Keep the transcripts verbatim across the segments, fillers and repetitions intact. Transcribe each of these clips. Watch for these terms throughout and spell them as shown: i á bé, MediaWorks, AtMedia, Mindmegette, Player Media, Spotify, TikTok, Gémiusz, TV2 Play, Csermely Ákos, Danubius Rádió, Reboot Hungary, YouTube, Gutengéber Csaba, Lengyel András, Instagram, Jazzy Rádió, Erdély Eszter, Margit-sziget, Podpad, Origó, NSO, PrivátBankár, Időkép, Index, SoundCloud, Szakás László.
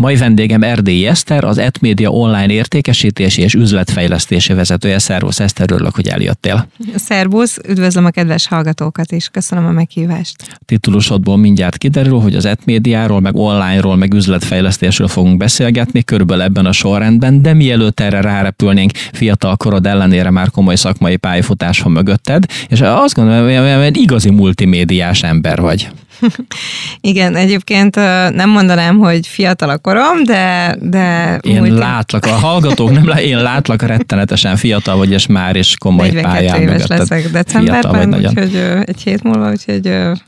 Mai vendégem Erdély Eszter, az AtMedia online értékesítési és üzletfejlesztési vezetője. Szervusz Eszter, örülök, hogy eljöttél. Szervusz, üdvözlöm a kedves hallgatókat, és köszönöm a meghívást. A titulusodból mindjárt kiderül, hogy az AtMediáról, meg onlineról, meg üzletfejlesztésről fogunk beszélgetni, körülbelül ebben a sorrendben, de mielőtt erre rárepülnénk, fiatal korod ellenére már komoly szakmai pályafutás van mögötted, és azt gondolom, hogy igazi multimédiás ember vagy. Igen, egyébként nem mondanám, hogy fiatal a korom, de... de én múlti... látlak, a hallgatók nem, én látlak, rettenetesen fiatal vagy, és már is komoly pályán mögötted. negyvenkét éves leszek decemberben, úgyhogy egy hét múlva, úgyhogy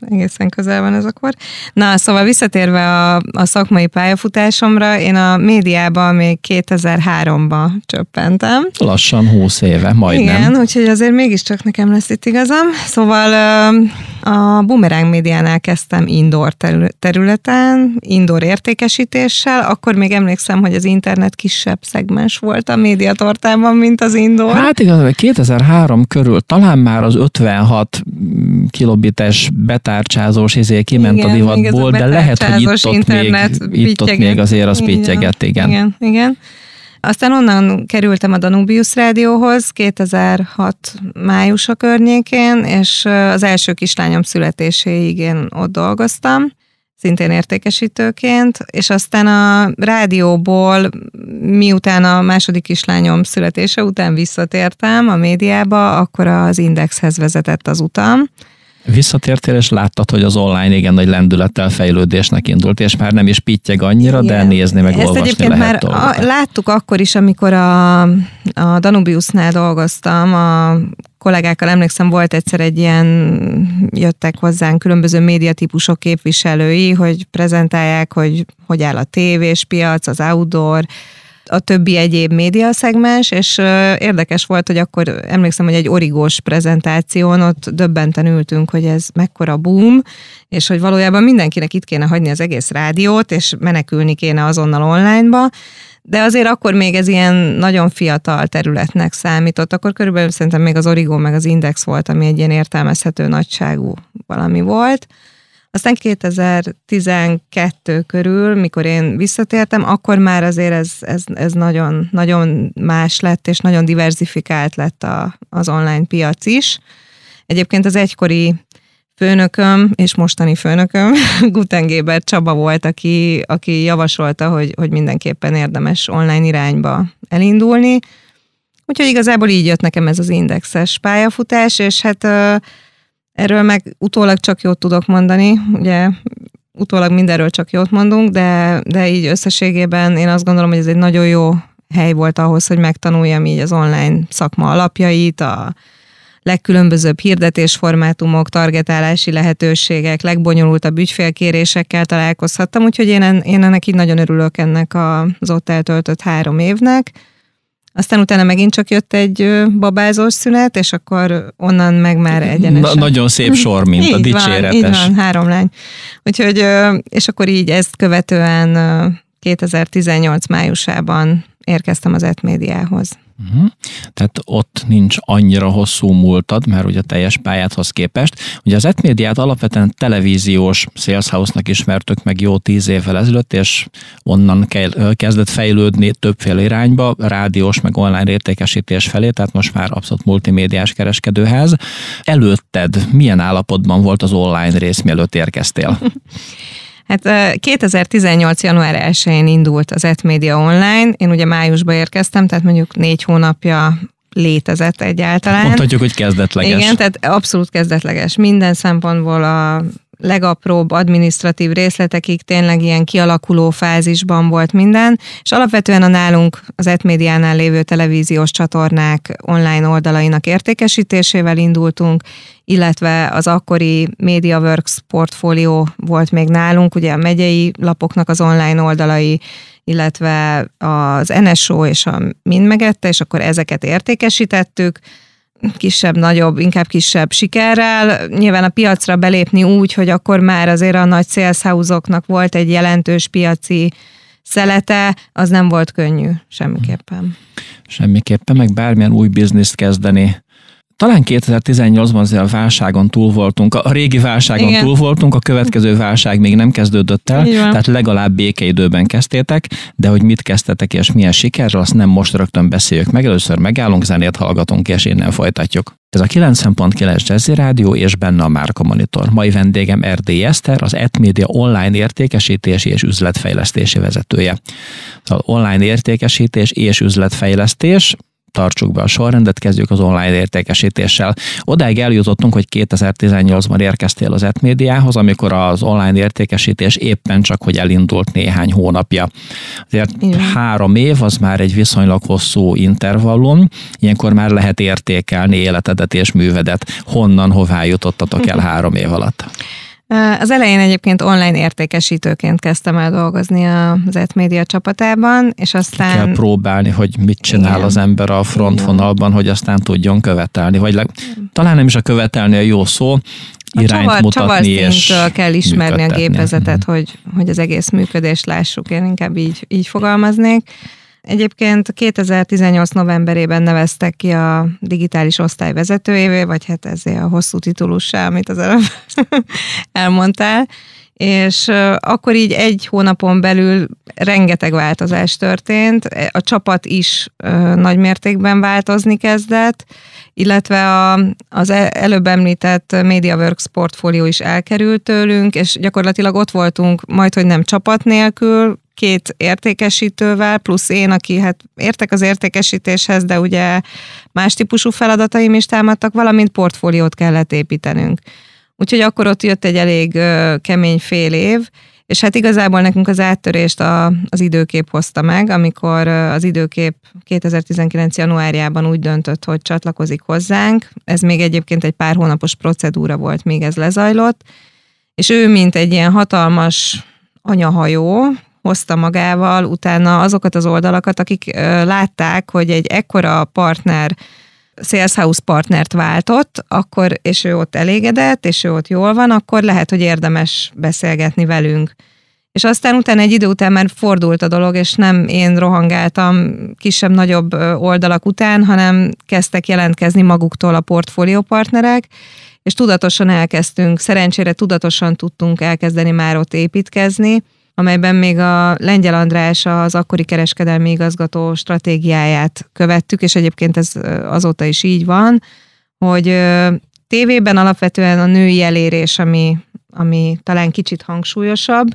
egészen közel van ez a kor. Na, szóval visszatérve a, a szakmai pályafutásomra, én a médiában még kétezer-háromba csöppentem. Lassan húsz éve, majdnem. Igen, úgyhogy azért mégiscsak nekem lesz itt igazam. Szóval a Bumerang médiánál kezdtem indoor területen, indoor értékesítéssel, akkor még emlékszem, hogy az internet kisebb szegmens volt a médiatortában, mint az indoor. Hát igaz, kétezer-három körül talán már az ötvenhat kilobites betárcsázós izé kiment, igen, a divatból, de lehet, hogy itt ott, internet, még, itt ott még azért az pittyegett, igen. Igen, igen. Aztán onnan kerültem a Danubius Rádióhoz kétezer-hat májusa környékén, és az első kislányom születéséig én ott dolgoztam, szintén értékesítőként, és aztán a rádióból, miután a második kislányom születése után visszatértem a médiába, akkor az Indexhez vezetett az utam. Visszatértél, és láttad, hogy az online igen nagy lendülettel fejlődésnek indult, és már nem is pittyeg annyira, igen, de nézni meg ezt olvasni lehet. Már a, láttuk akkor is, amikor a, a Danubiusnál dolgoztam, a kollégákkal emlékszem, volt egyszer egy ilyen, jöttek hozzánk különböző médiatípusok képviselői, hogy prezentálják, hogy hogy áll a tévés piac, az outdoor, a többi egyéb médiaszegmens, és érdekes volt, hogy akkor emlékszem, hogy egy origós prezentáción ott döbbenten ültünk, hogy ez mekkora boom, és hogy valójában mindenkinek itt kéne hagyni az egész rádiót, és menekülni kéne azonnal onlineba, de azért akkor még ez ilyen nagyon fiatal területnek számított, akkor körülbelül szerintem még az Origó meg az Index volt, ami egy ilyen értelmezhető nagyságú valami volt. Aztán kétezer-tizenkettő körül, mikor én visszatértem, akkor már azért ez, ez, ez nagyon, nagyon más lett, és nagyon diverzifikált lett a, az online piac is. Egyébként az egykori főnököm, és mostani főnököm, Gutengéber Csaba volt, aki, aki javasolta, hogy, hogy mindenképpen érdemes online irányba elindulni. Úgyhogy igazából így jött nekem ez az indexes pályafutás, és hát... Erről meg utólag csak jót tudok mondani, ugye utólag mindenről csak jót mondunk, de, de így összességében én azt gondolom, hogy ez egy nagyon jó hely volt ahhoz, hogy megtanuljam így az online szakma alapjait, a legkülönbözőbb hirdetésformátumok, targetálási lehetőségek, legbonyolultabb ügyfélkérésekkel találkozhattam, úgyhogy én, én ennek így nagyon örülök, ennek az ott eltöltött három évnek. Aztán utána megint csak jött egy babázós szünet, és akkor onnan meg már egyenesen. Na, nagyon szép sor, mint így a dicséretes. Van, így van, három lány. Úgyhogy, és akkor így ezt követően kétezer-tizennyolc májusában érkeztem az AtMediához. Uh-huh. Tehát ott nincs annyira hosszú múltad, mert ugye a teljes pályádhoz képest. Ugye az AtMediát alapvetően televíziós sales house-nak ismertük meg jó tíz évvel ezelőtt, és onnan kezdett fejlődni többféle irányba, rádiós meg online értékesítés felé, tehát most már abszolút multimédiás kereskedőház. Előtted milyen állapotban volt az online rész, mielőtt érkeztél? Hát kétezer-tizennyolc január elsején indult az AtMedia online, én ugye májusba érkeztem, tehát mondjuk négy hónapja létezett egyáltalán. Mondhatjuk, hogy kezdetleges. Igen, tehát abszolút kezdetleges. Minden szempontból a legapróbb adminisztratív részletekig tényleg ilyen kialakuló fázisban volt minden, és alapvetően a nálunk az AtMediánál lévő televíziós csatornák online oldalainak értékesítésével indultunk, illetve az akkori MediaWorks portfólió volt még nálunk, ugye a megyei lapoknak az online oldalai, illetve az en es o és a Mindmegette, és akkor ezeket értékesítettük, kisebb-nagyobb, inkább kisebb sikerrel. Nyilván a piacra belépni úgy, hogy akkor már azért a nagy sales house-oknak volt egy jelentős piaci szelete, az nem volt könnyű semmiképpen. Semmiképpen, meg bármilyen új bizniszt kezdeni talán kétezer-tizennyolcban azért a válságon túl voltunk, a régi válságon Igen. túl voltunk, a következő válság még nem kezdődött el, Igen. tehát legalább békeidőben kezdtétek, de hogy mit kezdtetek és milyen sikerrel, azt nem most rögtön beszéljük meg, először megállunk, zenét hallgatunk és innen folytatjuk. Ez a kilencven pont kilenc Jazzy Rádió és benne a Márka Monitor. Mai vendégem Erdély Eszter, az AtMedia online értékesítési és üzletfejlesztési vezetője. Az online értékesítés és üzletfejlesztés, tartsuk be a sorrendet, kezdjük az online értékesítéssel. Odáig eljutottunk, hogy kétezer-tizennyolcban érkeztél az AtMediához, amikor az online értékesítés éppen csak, hogy elindult néhány hónapja. Azért Igen. három év, az már egy viszonylag hosszú intervallum, ilyenkor már lehet értékelni életedet és művedet. Honnan, hová jutottatok el három év alatt? Az elején egyébként online értékesítőként kezdtem el dolgozni az AtMedia csapatában, és aztán... Ki kell próbálni, hogy mit csinál Igen. az ember a frontvonalban, hogy aztán tudjon követelni, vagy leg... talán nem is a követelni a jó szó, irányt a mutatni és működtetni. Kell ismerni a gépezetet, mm-hmm. hogy, hogy az egész működést lássuk, én inkább így, így fogalmaznék. Egyébként kétezer-tizennyolc novemberében neveztek ki a digitális osztály vezetőjévé, vagy hát ezért a hosszú titulussá, amit az előbb elmondtál, és akkor így egy hónapon belül rengeteg változás történt, a csapat is nagy mértékben változni kezdett, illetve a, az előbb említett MediaWorks portfólió is elkerült tőlünk, és gyakorlatilag ott voltunk majdhogy nem csapat nélkül, két értékesítővel, plusz én, aki hát értek az értékesítéshez, de ugye más típusú feladataim is támadtak, valamint portfóliót kellett építenünk. Úgyhogy akkor ott jött egy elég ö, kemény fél év, és hát igazából nekünk az áttörést a, az Időkép hozta meg, amikor az Időkép kétezer-tizenkilenc januárjában úgy döntött, hogy csatlakozik hozzánk. Ez még egyébként egy pár hónapos procedúra volt, míg ez lezajlott, és ő, mint egy ilyen hatalmas anyahajó, hozta magával utána azokat az oldalakat, akik ö, látták, hogy egy ekkora partner, sales house partnert váltott, akkor, és ő ott elégedett, és ő ott jól van, akkor lehet, hogy érdemes beszélgetni velünk. És aztán utána egy idő után már fordult a dolog, és nem én rohangáltam kisebb-nagyobb oldalak után, hanem kezdtek jelentkezni maguktól a portfóliópartnerek, és tudatosan elkezdtünk, szerencsére tudatosan tudtunk elkezdeni már ott építkezni, amelyben még a Lengyel András, az akkori kereskedelmi igazgató stratégiáját követtük, és egyébként ez azóta is így van, hogy tévében alapvetően a női elérés, ami, ami talán kicsit hangsúlyosabb,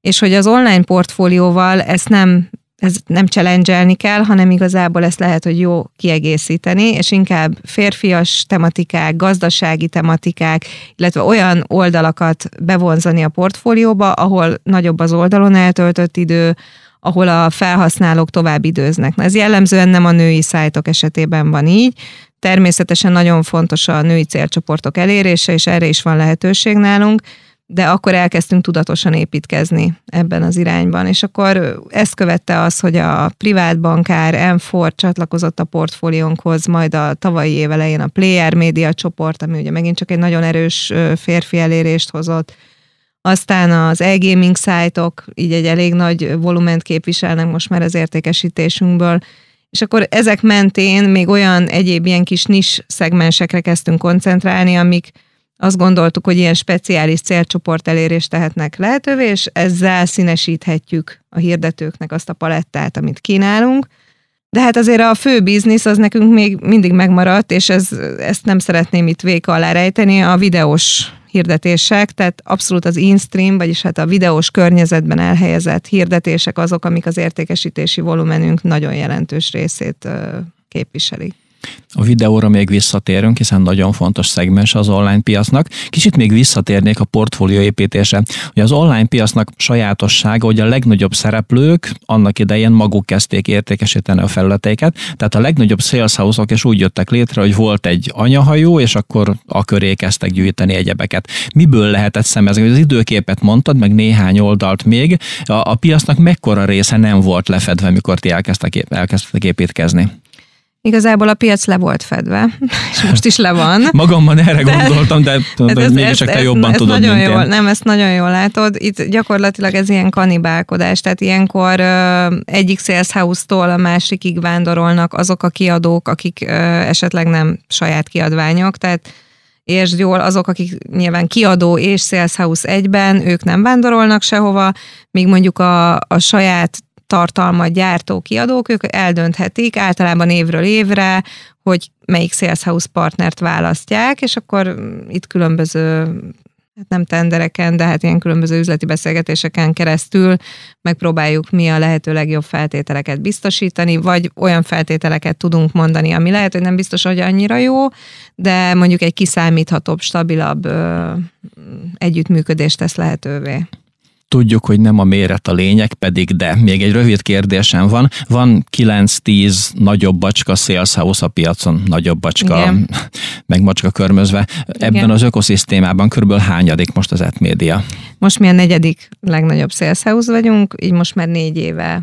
és hogy az online portfólióval ezt nem, ez nem challenge-elni kell, hanem igazából ezt lehet, hogy jó kiegészíteni, és inkább férfias tematikák, gazdasági tematikák, illetve olyan oldalakat bevonzani a portfólióba, ahol nagyobb az oldalon eltöltött idő, ahol a felhasználók tovább időznek. Na, ez jellemzően nem a női szájtok esetében van így. Természetesen nagyon fontos a női célcsoportok elérése, és erre is van lehetőség nálunk, de akkor elkezdtünk tudatosan építkezni ebben az irányban, és akkor ezt követte az, hogy a PrivátBankár, M négy csatlakozott a portfóliónkhoz, majd a tavalyi év elején a Player Media csoport, ami ugye megint csak egy nagyon erős férfi elérést hozott, aztán az e-gaming szájtok, így egy elég nagy volument képviselnek most már az értékesítésünkből, és akkor ezek mentén még olyan egyéb ilyen kis nis szegmensekre kezdtünk koncentrálni, amik azt gondoltuk, hogy ilyen speciális célcsoport elérést tehetnek lehetővé, és ezzel színesíthetjük a hirdetőknek azt a palettát, amit kínálunk. De hát azért a fő biznisz az nekünk még mindig megmaradt, és ez, ezt nem szeretném itt véka alá rejteni, a videós hirdetések, tehát abszolút az in-stream, vagyis hát a videós környezetben elhelyezett hirdetések azok, amik az értékesítési volumenünk nagyon jelentős részét képviselik. A videóra még visszatérünk, hiszen nagyon fontos szegmens az online piacnak. Kicsit még visszatérnék a portfólió építésre. Ugye az online piacnak sajátossága, hogy a legnagyobb szereplők annak idején maguk kezdték értékesíteni a felületeiket, tehát a legnagyobb sales house-ok is úgy jöttek létre, hogy volt egy anyahajó, és akkor a köré kezdtek gyűjteni egyebeket. Miből lehetett szemezni? Az Időképet mondtad, meg néhány oldalt még. A, a piacnak mekkora része nem volt lefedve, mikor ti elkezdtek, elkezdtek építkezni? Igazából a piac le volt fedve, és most is le van. Magamban erre de, gondoltam, de ez mégis te jobban ezt tudod, nagyon jól, nem, ezt nagyon jól látod. Itt gyakorlatilag ez ilyen kanibálkodás, tehát ilyenkor ö, egyik sales house-tól a másikig vándorolnak azok a kiadók, akik ö, esetleg nem saját kiadványok, tehát és jól azok, akik nyilván kiadó és sales house egyben, ők nem vándorolnak sehova, míg mondjuk a, a saját tartalmat gyártó kiadók, ők eldönthetik általában évről évre, hogy melyik sales house partnert választják, és akkor itt különböző, hát nem tendereken, de hát ilyen különböző üzleti beszélgetéseken keresztül megpróbáljuk mi a lehető legjobb feltételeket biztosítani, vagy olyan feltételeket tudunk mondani, ami lehet, hogy nem biztos, hogy annyira jó, de mondjuk egy kiszámíthatóbb, stabilabb ö, együttműködést tesz lehetővé. Tudjuk, hogy nem a méret a lényeg, pedig de. Még egy rövid kérdésem van. Van kilenc-tíz nagyobb bacska sales house a piacon, nagyobb bacska, igen, meg macska körmözve. Ebben igen, az ökoszisztémában körülbelül hányadik most az AtMedia? Most mi a negyedik legnagyobb sales house vagyunk, így most már négy éve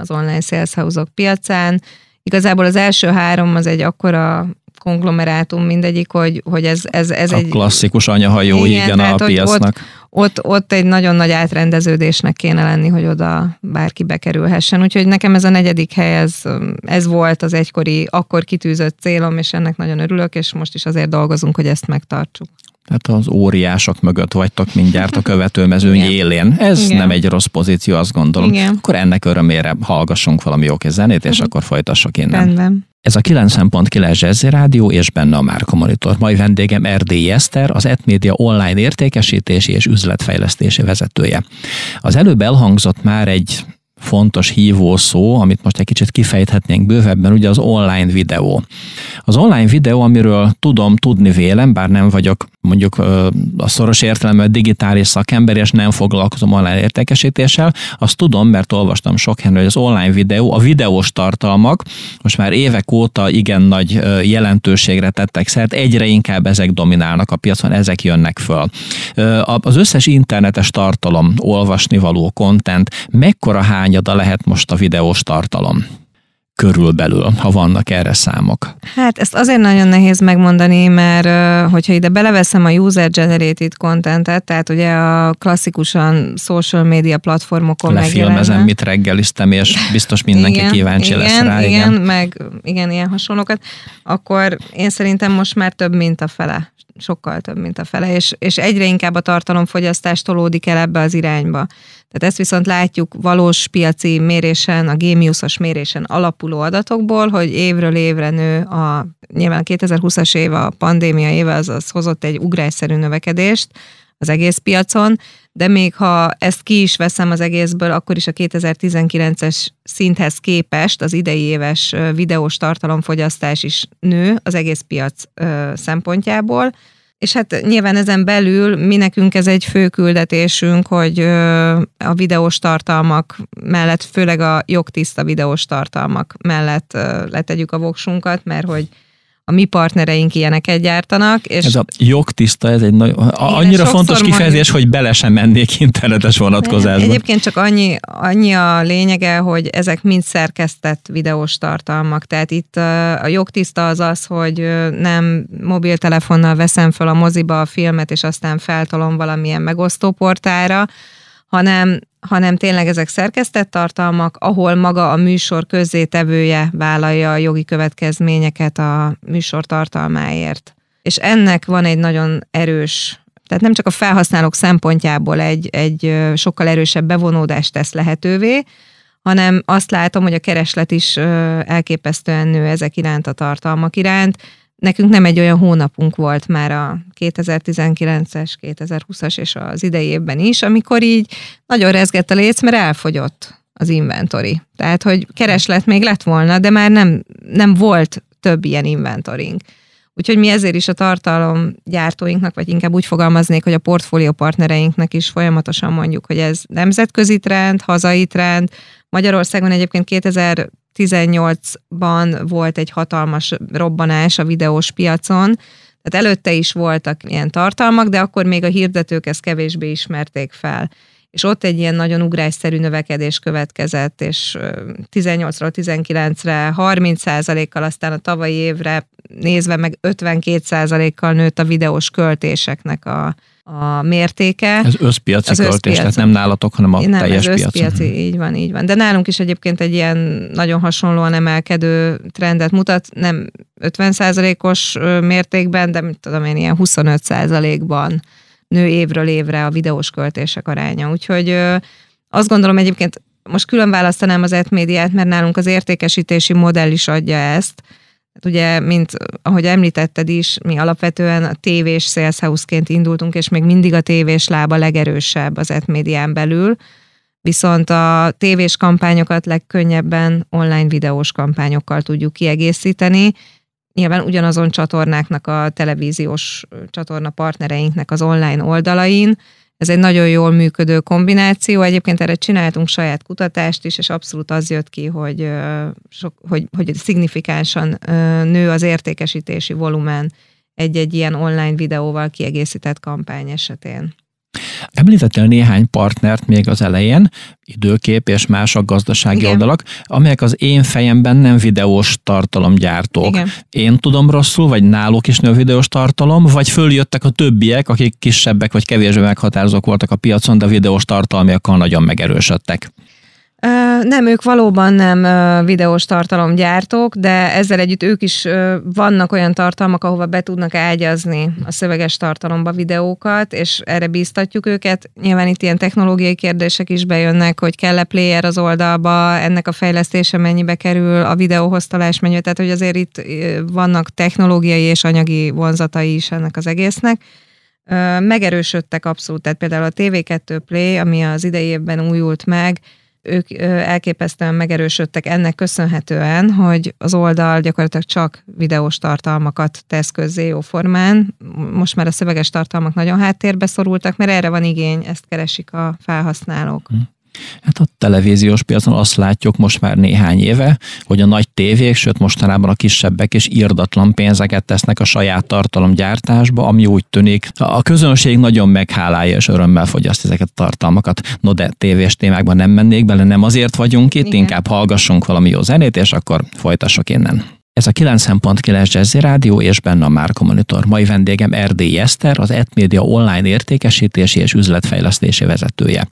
az online sales house-ok piacán. Igazából az első három az egy akkora konglomerátum mindegyik, hogy, hogy ez, ez, ez a egy... A klasszikus anyahajó, igen, igen tehát, a piacnak. Ott, ott, ott egy nagyon nagy átrendeződésnek kéne lenni, hogy oda bárki bekerülhessen. Úgyhogy nekem ez a negyedik hely, ez, ez volt az egykori, akkor kitűzött célom, és ennek nagyon örülök, és most is azért dolgozunk, hogy ezt megtartsuk. Tehát az óriások mögött vagytok mindjárt a követőmezőny élén. Ez igen, nem egy rossz pozíció, azt gondolom. Igen. Akkor ennek örömére hallgassunk valami jó kis zenét, és akkor folytassuk innen. Rendben. Ez a kilenc pont kilenc Jazzy Rádió, és benne a Márka Monitor. Mai vendégem Erdély Eszter, az AtMedia online értékesítési és üzletfejlesztési vezetője. Az előbb elhangzott már egy fontos hívószó, amit most egy kicsit kifejthetnénk bővebben, ugye az online videó. Az online videó, amiről tudom, tudni vélem, bár nem vagyok mondjuk a szoros értelemben digitális szakember, és nem foglalkozom online értékesítéssel, azt tudom, mert olvastam sok helyen, hogy az online videó, a videós tartalmak most már évek óta igen nagy jelentőségre tettek szert, egyre inkább ezek dominálnak a piacon, ezek jönnek föl. Az összes internetes tartalom, olvasnivaló content, mekkora hány lehet most a videós tartalom körülbelül, ha vannak erre számok? Hát ezt azért nagyon nehéz megmondani, mert hogyha ide beleveszem a user-generated contentet, tehát ugye a klasszikusan social media platformokon megjelenve. Lefilmezem, mit reggeliztem, és biztos mindenki igen, kíváncsi igen, lesz rá. Igen, igen, meg igen, ilyen hasonlókat. Akkor én szerintem most már több, mint a fele. Sokkal több, mint a fele, és, és egyre inkább a tartalomfogyasztás tolódik el ebbe az irányba. Tehát ezt viszont látjuk valós piaci mérésen, a Gémiuszos mérésen alapuló adatokból, hogy évről évre nő a, nyilván a kétezer-húszas év, a pandémia éve, az, az hozott egy ugrásszerű növekedést az egész piacon, de még ha ezt ki is veszem az egészből, akkor is a kétezer-tizenkilences szinthez képest az idei éves videós tartalomfogyasztás is nő az egész piac szempontjából. És hát nyilván ezen belül mi nekünk ez egy fő küldetésünk, hogy a videós tartalmak mellett, főleg a jogtiszta videós tartalmak mellett letegyük a voksunkat, mert hogy a mi partnereink ilyeneket gyártanak. És ez a jogtiszta, ez egy nagy, annyira fontos kifejezés, hogy bele sem mennék internetes vonatkozásba. Egyébként csak annyi, annyi a lényege, hogy ezek mind szerkesztett videós tartalmak. Tehát itt a jogtiszta az az, hogy nem mobiltelefonnal veszem fel a moziba a filmet, és aztán feltolom valamilyen megosztóportára, hanem hanem tényleg ezek szerkesztett tartalmak, ahol maga a műsor közzétevője vállalja a jogi következményeket a műsor tartalmáért. És ennek van egy nagyon erős, tehát nem csak a felhasználók szempontjából egy, egy sokkal erősebb bevonódást tesz lehetővé, hanem azt látom, hogy a kereslet is elképesztően nő ezek iránt, a tartalmak iránt. Nekünk nem egy olyan hónapunk volt már a kétezer-tizenkilences, kétezer-húszas és az idei évben is, amikor így nagyon rezgett a léc, mert elfogyott az inventori. Tehát, hogy kereslet még lett volna, de már nem, nem volt több ilyen inventorink. Úgyhogy mi ezért is a tartalomgyártóinknak, vagy inkább úgy fogalmaznék, hogy a portfólió partnereinknek is folyamatosan mondjuk, hogy ez nemzetközi trend, hazai trend. Magyarországon egyébként kétezer-tizennyolcban volt egy hatalmas robbanás a videós piacon, tehát előtte is voltak ilyen tartalmak, de akkor még a hirdetők ezt kevésbé ismerték fel. és ott egy ilyen nagyon ugrásszerű növekedés következett, és tizennyolcról tizenkilencre harminc százalékkal, aztán a tavalyi évre nézve meg ötvenkét százalékkal nőtt a videós költéseknek a, a mértéke. Ez összpiaci az költés, tehát nem nálatok, hanem a nem, teljes piacon. Összpiaci, így van, így van. De nálunk is egyébként egy ilyen nagyon hasonlóan emelkedő trendet mutat, nem ötven százalékos mértékben, de mit tudom én, ilyen huszonöt százalékban nő évről évre a videós költések aránya. Úgyhogy ö, azt gondolom egyébként, most külön választanám az AtMediát, mert nálunk az értékesítési modell is adja ezt. Hát ugye, mint ahogy említetted is, mi alapvetően a tévés sales house-ként indultunk, és még mindig a tévés lába legerősebb az AtMedián belül, viszont a tévés kampányokat legkönnyebben online videós kampányokkal tudjuk kiegészíteni. Nyilván ugyanazon csatornáknak, a televíziós csatorna partnereinknek az online oldalain. Ez egy nagyon jól működő kombináció. Egyébként erre csináltunk saját kutatást is, és abszolút az jött ki, hogy, sok, hogy, hogy szignifikánsan nő az értékesítési volumen egy-egy ilyen online videóval kiegészített kampány esetén. Említettél néhány partnert még az elején, Időkép és más a gazdasági Igen. oldalak, amelyek az én fejemben nem videós tartalomgyártók. Igen. Én tudom rosszul, vagy náluk is nő videós tartalom, vagy följöttek a többiek, akik kisebbek vagy kevésbé meghatározók voltak a piacon, de videós tartalmiakkal nagyon megerősödtek. Nem, ők valóban nem videós tartalomgyártók, de ezzel együtt ők is vannak olyan tartalmak, ahova be tudnak ágyazni a szöveges tartalomba videókat, és erre bíztatjuk őket. Nyilván itt ilyen technológiai kérdések is bejönnek, hogy kell-e player az oldalba, ennek a fejlesztése mennyibe kerül, a videóhoztalás mennyibe, tehát hogy azért itt vannak technológiai és anyagi vonzatai is ennek az egésznek. Megerősödtek abszolút, tehát például a té vé kettő Play, ami az idei évben újult meg, ők elképesztően megerősödtek ennek köszönhetően, hogy az oldal gyakorlatilag csak videós tartalmakat tesz közzé jóformán. Most már a szöveges tartalmak nagyon háttérbe szorultak, mert erre van igény, ezt keresik a felhasználók. Hát a televíziós piacon azt látjuk most már néhány éve, hogy a nagy tévék, sőt mostanában a kisebbek és irdatlan pénzeket tesznek a saját tartalomgyártásba, ami úgy tűnik, a közönség nagyon meghálálja és örömmel fogyaszt ezeket a tartalmakat. No de tévés témákban nem mennék bele, nem azért vagyunk itt, Igen. inkább hallgassunk valami jó zenét, és akkor folytassuk innen. Ez a kilenc egész kilenc Jazzy Rádió, és benne a Márka Monitor. Mai vendégem Erdély Eszter, az AtMedia online értékesítési és üzletfejlesztési vezetője.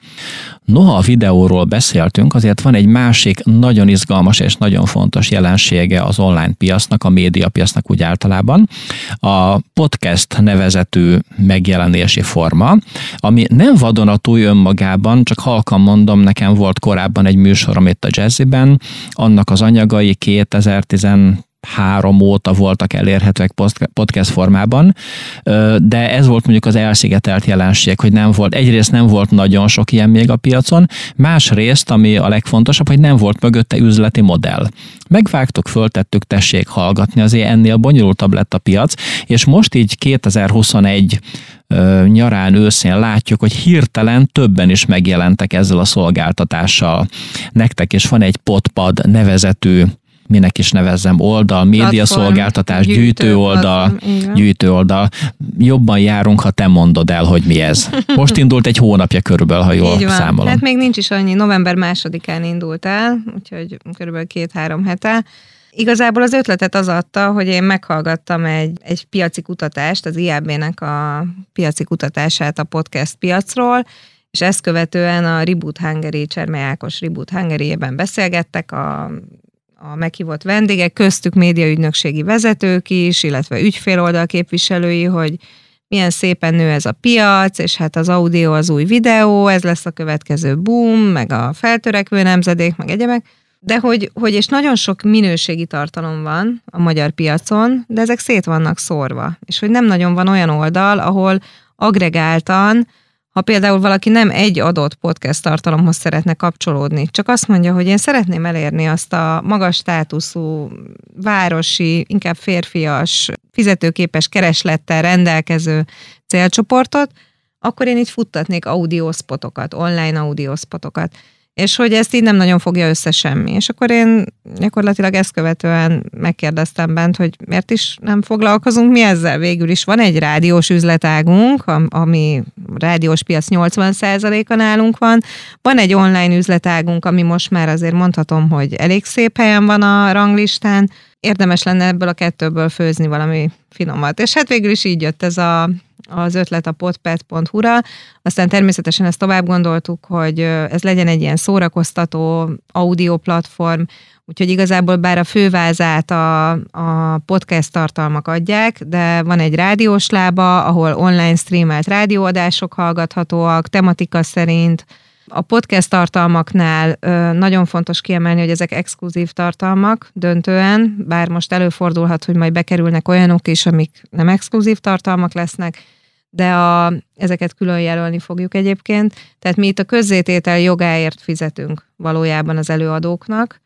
Noha a videóról beszéltünk, azért van egy másik nagyon izgalmas és nagyon fontos jelensége az online piacnak, a médiapiacnak úgy általában. A podcast nevezetű megjelenési forma, ami nem vadonatúj önmagában, csak halkan mondom, nekem volt korábban egy műsorom itt a Jazzyben, annak az anyagai kétezer-tizenhárom óta voltak elérhetőek podcast formában, de ez volt mondjuk az elszigetelt jelenség, hogy nem volt, egyrészt nem volt nagyon sok ilyen még a piacon, másrészt, ami a legfontosabb, hogy nem volt mögötte üzleti modell. Megvágtuk, föltettük, tessék hallgatni, azért ennél bonyolultabb lett a piac, és most így kétezer-huszonegy nyarán, őszén látjuk, hogy hirtelen többen is megjelentek ezzel a szolgáltatással. Nektek is van egy Podpad nevezetű, minek is nevezzem, oldal, médiaszolgáltatás, gyűjtő oldal, gyűjtő oldal. Jobban járunk, ha te mondod el, hogy mi ez. Most indult egy hónapja körülbelül, ha jól számolom. Hát még nincs is annyi, november másodikán indult el, úgyhogy körülbelül két-három hete. Igazából az ötletet az adta, hogy én meghallgattam egy, egy piaci kutatást, az i á bé-nek a piaci kutatását a podcast piacról, és ezt követően a Reboot Hungary, Csermely Ákos Reboot Hungary-ben beszélgettek a a meghívott vendégek, köztük médiaügynökségi vezetők is, illetve ügyféloldal képviselői, hogy milyen szépen nő ez a piac, és hát az audio az új videó, ez lesz a következő boom, meg a feltörekvő nemzedék, meg egyebek. De hogy, hogy és nagyon sok minőségi tartalom van a magyar piacon, de ezek szét vannak szórva. És hogy nem nagyon van olyan oldal, ahol agregáltan, ha például valaki nem egy adott podcast tartalomhoz szeretne kapcsolódni, csak azt mondja, hogy én szeretném elérni azt a magas státuszú, városi, inkább férfias, fizetőképes kereslettel rendelkező célcsoportot, akkor én így futtatnék audiospotokat, online audiospotokat. és hogy ezt így nem nagyon fogja össze semmi. És akkor én gyakorlatilag ezt követően megkérdeztem bent, hogy miért is nem foglalkozunk mi ezzel. Végül is van egy rádiós üzletágunk, ami rádiós piac nyolcvan százaléka nálunk van. Van egy online üzletágunk, ami most már azért mondhatom, hogy elég szép helyen van a ranglistán. Érdemes lenne ebből a kettőből főzni valami finomat. És hát végül is így jött ez a... az ötlet a podpad pont hu-ra. Aztán természetesen ezt tovább gondoltuk, hogy ez legyen egy ilyen szórakoztató audio platform, úgyhogy igazából bár a fővázát a, a podcast tartalmak adják, de van egy rádiós lába, ahol online streamelt rádióadások hallgathatóak, tematika szerint. A podcast tartalmaknál nagyon fontos kiemelni, hogy ezek exkluzív tartalmak döntően, bár most előfordulhat, hogy majd bekerülnek olyanok is, amik nem exkluzív tartalmak lesznek, de a, ezeket külön jelölni fogjuk egyébként. Tehát mi itt a közzététel jogáért fizetünk valójában az előadóknak,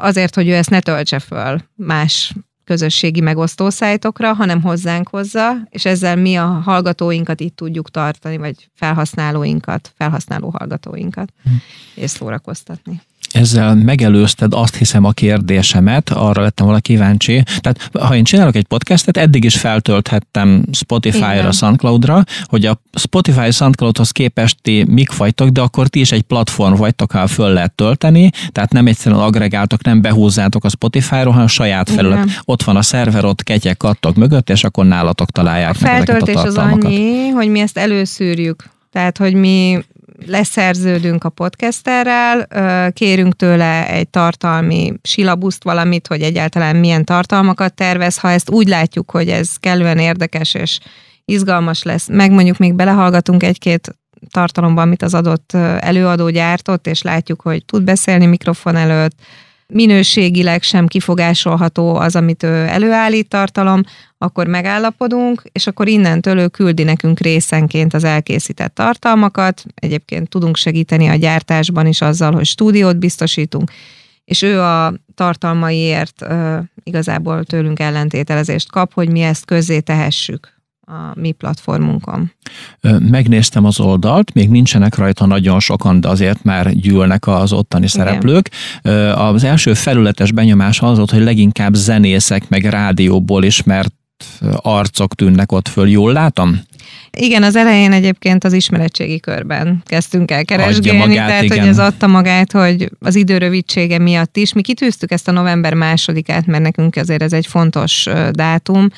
azért, hogy ő ezt ne töltse föl más közösségi megosztószájtokra, hanem hozzánk hozza, és ezzel mi a hallgatóinkat itt tudjuk tartani, vagy felhasználóinkat, felhasználó hallgatóinkat, hm. és szórakoztatni. Ezzel megelőzted azt hiszem a kérdésemet, arra lettem volna kíváncsi. Tehát ha én csinálok egy podcastet, eddig is feltölthettem Spotify-ra, SoundCloud-ra, hogy a Spotify, SoundCloud-hoz képest ti mik vagytok, de akkor ti is egy platform vagytok, ha föl lehet tölteni, tehát nem egyszerűen agregáltok, nem behúzzátok a Spotify-ról, hanem saját felület. Igen. Ott van a szerver, ott ketyek kattog mögött, és akkor nálatok találják a meg ezeket a tartalmakat. Az annyi, hogy mi ezt előszűrjük. Tehát, hogy mi... leszerződünk a podcasterrel, kérünk tőle egy tartalmi silabuszt, valamit, hogy egyáltalán milyen tartalmakat tervez. Ha ezt úgy látjuk, hogy ez kellően érdekes és izgalmas lesz, meg mondjuk még belehallgatunk egy-két tartalomban, amit az adott előadó gyártott, és látjuk, hogy tud beszélni mikrofon előtt, minőségileg sem kifogásolható az, amit ő előállít tartalom, akkor megállapodunk, és akkor innentől ő küldi nekünk részenként az elkészített tartalmakat, egyébként tudunk segíteni a gyártásban is azzal, hogy stúdiót biztosítunk, és ő a tartalmaiért uh, igazából tőlünk ellentételezést kap, hogy mi ezt közzé tehessük a mi platformunkon. Megnéztem az oldalt, még nincsenek rajta nagyon sokan, de azért már gyűlnek az ottani Igen. szereplők. Az első felületes benyomás az volt, hogy leginkább zenészek, meg rádióból ismert arcok tűnnek ott föl. Jól látom? Igen, az elején egyébként az ismeretségi körben kezdtünk el keresgélni, magát, tehát igen. hogy ez adta magát, hogy az idő rövidsége miatt is. Mi kitűztük ezt a november másodikát, mert nekünk azért ez egy fontos dátum,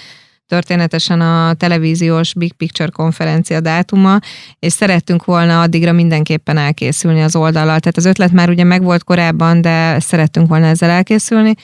történetesen a televíziós Big Picture konferencia dátuma, és szerettünk volna addigra mindenképpen elkészülni az oldallal. Tehát az ötlet már ugye megvolt korábban, de szerettünk volna ezzel elkészülni,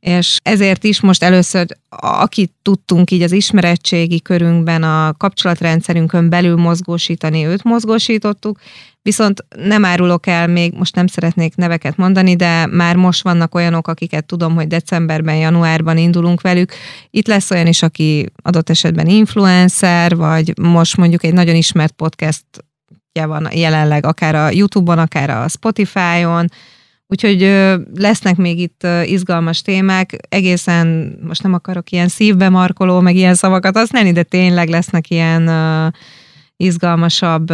és ezért is most először, akit tudtunk így az ismeretségi körünkben, a kapcsolatrendszerünkön belül mozgósítani, őt mozgósítottuk, viszont nem árulok el még, most nem szeretnék neveket mondani, de már most vannak olyanok, akiket tudom, hogy decemberben, januárban indulunk velük. Itt lesz olyan is, aki adott esetben influencer, vagy most mondjuk egy nagyon ismert podcastja van jelenleg, akár a YouTube-on, akár a Spotify-on, úgyhogy lesznek még itt izgalmas témák, egészen most nem akarok ilyen szívbemarkoló, meg ilyen szavakat használni, de tényleg lesznek ilyen izgalmasabb,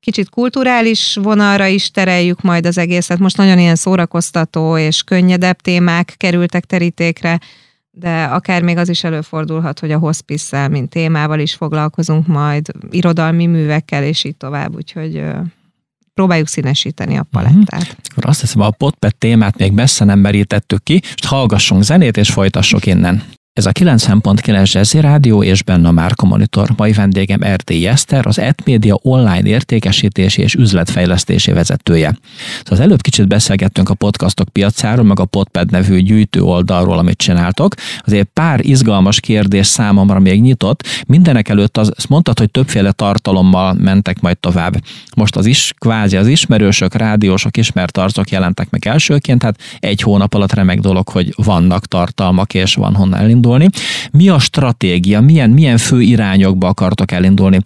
kicsit kulturális vonalra is tereljük majd az egészet. Most nagyon ilyen szórakoztató és könnyedebb témák kerültek terítékre, de akár még az is előfordulhat, hogy a hospice-szel, mint témával is foglalkozunk majd, irodalmi művekkel, és így tovább, úgyhogy... próbáljuk színesíteni a palettát. Mm-hmm. Akkor azt hiszem, a Podpad témát még messze nem merítettük ki, és hallgassunk zenét, és folytassuk innen. Ez a kilencven pont kilenc Jazzy Rádió, és benne a Márka Monitor. Mai vendégem Erdély Eszter, az AtMedia online értékesítési és üzletfejlesztési vezetője. Szóval az előbb kicsit beszélgettünk a podcastok piacáról, meg a Podpad nevű gyűjtő oldalról, amit csináltok. Azért pár izgalmas kérdés számomra még nyitott. Mindenek előtt azt mondtad, hogy többféle tartalommal mentek majd tovább. Most az is, kvázi az ismerősök, rádiósok, ismert arcok jelentek meg elsőként, hát egy hónap alatt remek dolog, hogy vannak tartalmak, és van honnan elindulni. Mi a stratégia? Milyen, milyen fő irányokba akartok elindulni?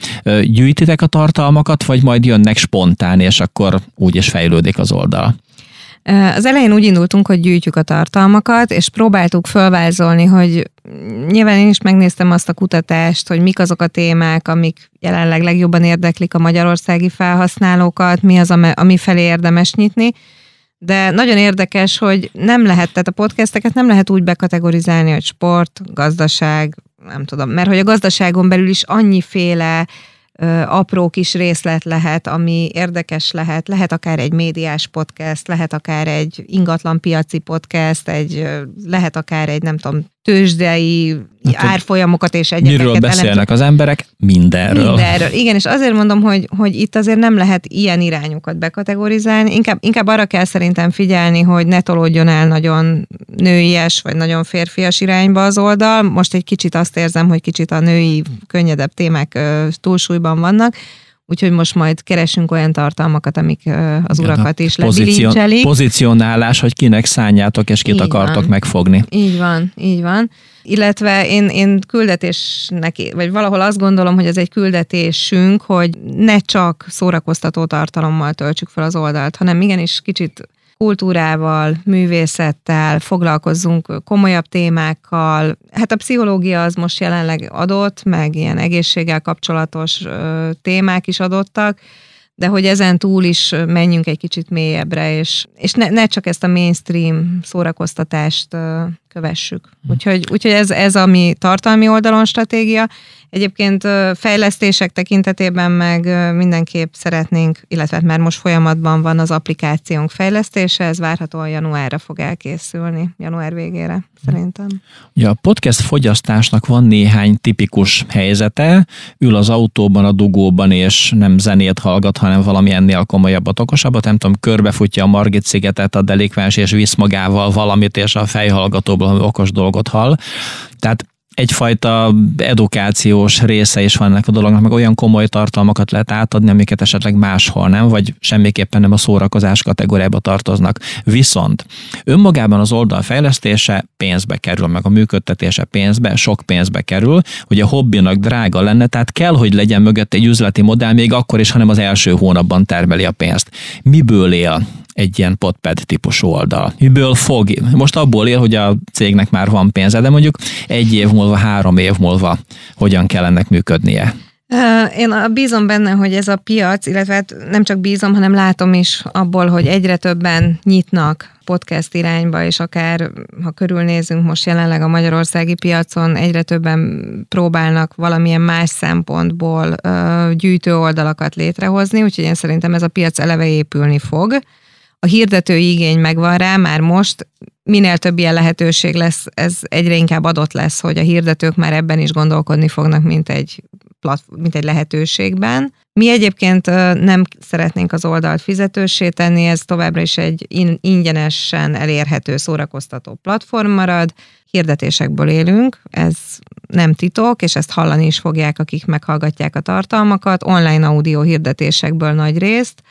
Gyűjtitek a tartalmakat, vagy majd jönnek spontán, és akkor úgyis fejlődik az oldal? Az elején úgy indultunk, hogy gyűjtjük a tartalmakat, és próbáltuk felvázolni, hogy nyilván én is megnéztem azt a kutatást, hogy mik azok a témák, amik jelenleg legjobban érdeklik a magyarországi felhasználókat, mi az, ami felé érdemes nyitni, de nagyon érdekes, hogy nem lehet, tehát a podcasteket nem lehet úgy bekategorizálni, hogy sport, gazdaság, nem tudom, mert hogy a gazdaságon belül is annyiféle apró kis részlet lehet, ami érdekes lehet, lehet akár egy médiás podcast, lehet akár egy ingatlanpiaci podcast, egy, lehet akár egy, nem tudom, tőzsdei hát, árfolyamokat és egyébként. Miről beszélnek az emberek? Mindenről. Mindenről. Igen, és azért mondom, hogy, hogy itt azért nem lehet ilyen irányokat bekategorizálni, inkább, inkább arra kell szerintem figyelni, hogy ne tolódjon el nagyon nőies, vagy nagyon férfias irányba az oldal. Most egy kicsit azt érzem, hogy kicsit a női, könnyedebb témák túlsúlyban vannak, úgyhogy most majd keresünk olyan tartalmakat, amik az igen, urakat is lebilincselik. Pozicionálás, hogy kinek szánjátok, és kit így akartok van. megfogni. Így van, így van. Illetve én, én küldetésnek, vagy valahol azt gondolom, hogy ez egy küldetésünk, hogy ne csak szórakoztató tartalommal töltsük fel az oldalt, hanem igenis kicsit kultúrával, művészettel, foglalkozzunk komolyabb témákkal. Hát a pszichológia az most jelenleg adott, meg ilyen egészséggel kapcsolatos témák is adottak, de hogy ezen túl is menjünk egy kicsit mélyebbre, és, és ne, ne csak ezt a mainstream szórakoztatást kövessük. Úgyhogy, úgyhogy ez, ez a mi tartalmi oldalon stratégia. Egyébként fejlesztések tekintetében meg mindenképp szeretnénk, illetve már most folyamatban van az applikációnk fejlesztése, ez várhatóan januárra fog elkészülni, január végére szerintem. Ja, a podcast fogyasztásnak van néhány tipikus helyzete, ül az autóban, a dugóban, és nem zenét hallgat, hanem valami ennél komolyabbat, okosabbat, nem tudom, körbefutja a Margit-szigetet a delikváns, és visz magával valamit, és a fejhallgatóból ami okos dolgot hall. Tehát egyfajta edukációs része is van ennek a dolognak, meg olyan komoly tartalmakat lehet átadni, amiket esetleg máshol nem, vagy semmiképpen nem a szórakozás kategóriába tartoznak. Viszont önmagában az oldal fejlesztése pénzbe kerül, meg a működtetése pénzbe, sok pénzbe kerül, hogy a hobbinak drága lenne, tehát kell, hogy legyen mögött egy üzleti modell, még akkor is, hanem az első hónapban termeli a pénzt. Miből él egy ilyen Podpad típusú oldal? Miből fog? Most abból él, hogy a cégnek már van pénze, de mondjuk egy év múlva, három év múlva hogyan kell ennek működnie? Én bízom benne, hogy ez a piac, illetve nem csak bízom, hanem látom is abból, hogy egyre többen nyitnak podcast irányba, és akár, ha körülnézünk most jelenleg a magyarországi piacon, egyre többen próbálnak valamilyen más szempontból gyűjtő oldalakat létrehozni, úgyhogy én szerintem ez a piac eleve épülni fog. A hirdetői igény megvan rá már most, minél több ilyen lehetőség lesz, ez egyre inkább adott lesz, hogy a hirdetők már ebben is gondolkodni fognak, mint egy, platform, mint egy lehetőségben. Mi egyébként nem szeretnénk az oldalt fizetőssé tenni, ez továbbra is egy ingyenesen elérhető szórakoztató platform marad, hirdetésekből élünk, ez nem titok, és ezt hallani is fogják, akik meghallgatják a tartalmakat, online audio hirdetésekből nagy részt,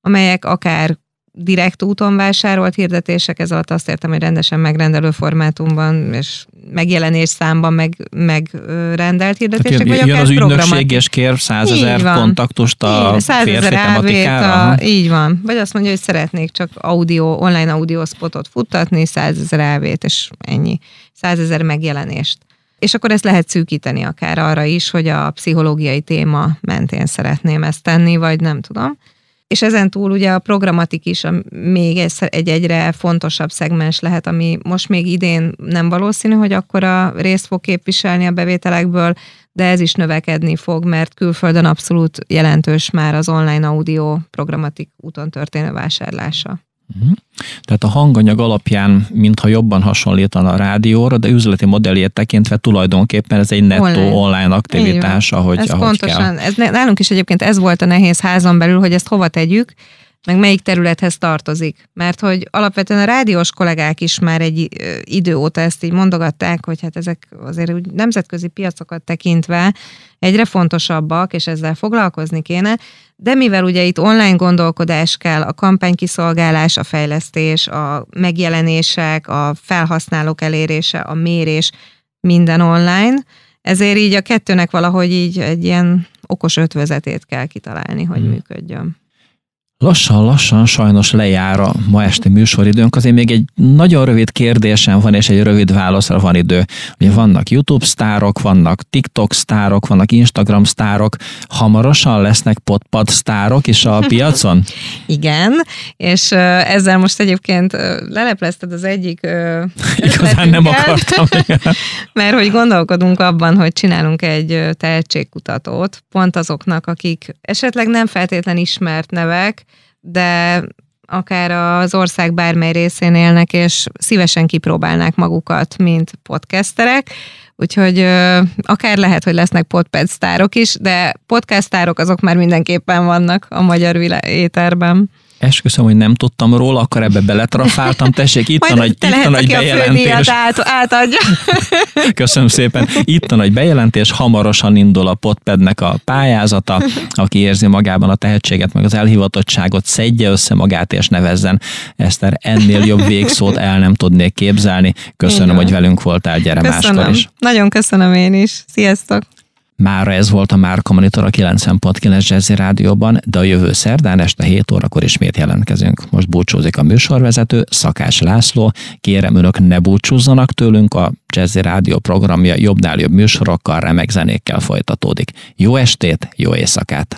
amelyek akár direkt úton vásárolt hirdetések, ez alatt azt értem, hogy rendesen megrendelő formátumban, és megjelenés számban meg, megrendelt hirdetések, jön, vagy akár az programat. Az ügynökség és kér százezer kontaktust a férfi tematikára. Így van. Vagy azt mondja, hogy szeretnék csak audio, online audio spotot futtatni, százezer ávét, és ennyi. Százezer megjelenést. És akkor ezt lehet szűkíteni akár arra is, hogy a pszichológiai téma mentén szeretném ezt tenni, vagy nem tudom. És ezen túl ugye a programatik is a, még egy egyre fontosabb szegmens lehet, ami most még idén nem valószínű, hogy akkora részt fog képviselni a bevételekből, de ez is növekedni fog, mert külföldön abszolút jelentős már az online audio programatik úton történő vásárlása. Tehát a hanganyag alapján mintha jobban hasonlítana a rádióra, de üzleti modelljét tekintve tulajdonképpen ez egy nettó online aktivitás, ahogy, ez ahogy pontosan, kell. Ez nálunk is egyébként ez volt a nehéz házon belül, hogy ezt hova tegyük, meg melyik területhez tartozik. Mert hogy alapvetően a rádiós kollégák is már egy idő óta ezt így mondogatták, hogy hát ezek azért úgy nemzetközi piacokat tekintve egyre fontosabbak, és ezzel foglalkozni kéne, de mivel ugye itt online gondolkodás kell, a kampánykiszolgálás, a fejlesztés, a megjelenések, a felhasználók elérése, a mérés, minden online, ezért így a kettőnek valahogy így egy ilyen okos ötvözetét kell kitalálni, hogy hmm. működjön. Lassan-lassan sajnos lejár a ma esti műsoridőnk, azért még egy nagyon rövid kérdésem van, és egy rövid válaszra van idő. Ugye vannak YouTube sztárok, vannak TikTok sztárok, vannak Instagram sztárok, hamarosan lesznek Podpad sztárok is a piacon? Igen, és ezzel most egyébként leleplezted az egyik Igazán nem akartam. Mert hogy gondolkodunk abban, hogy csinálunk egy tehetségkutatót, pont azoknak, akik esetleg nem feltétlen ismert nevek, de akár az ország bármely részén élnek, és szívesen kipróbálnák magukat, mint podcasterek, úgyhogy ö, akár lehet, hogy lesznek podpad sztárok is, de podcast sztárok azok már mindenképpen vannak a magyar vilá- éterben. Esküszöm, hogy nem tudtam róla, akkor ebbe beletrafáltam. Tessék, itt a nagy, itt a nagy bejelentés. Át, átadja. Köszönöm szépen. Itt a nagy bejelentés, hamarosan indul a Podpadnek a pályázata. Aki érzi magában a tehetséget, meg az elhivatottságot, szedje össze magát és nevezzen. Eszter, ennél jobb végszót el nem tudnék képzelni. Köszönöm, igen, hogy velünk voltál, gyere köszönöm. Máskor is. Nagyon köszönöm én is. Sziasztok! Mára ez volt a Márka Monitor a kilencven pont kilenc Jazzy Rádióban, de a jövő szerdán este hét órakor ismét jelentkezünk. Most búcsúzik a műsorvezető, Szakás László. Kérem, önök ne búcsúzzanak tőlünk, a Jazzy Rádió programja jobbnál jobb műsorokkal, remek zenékkel folytatódik. Jó estét, jó éjszakát!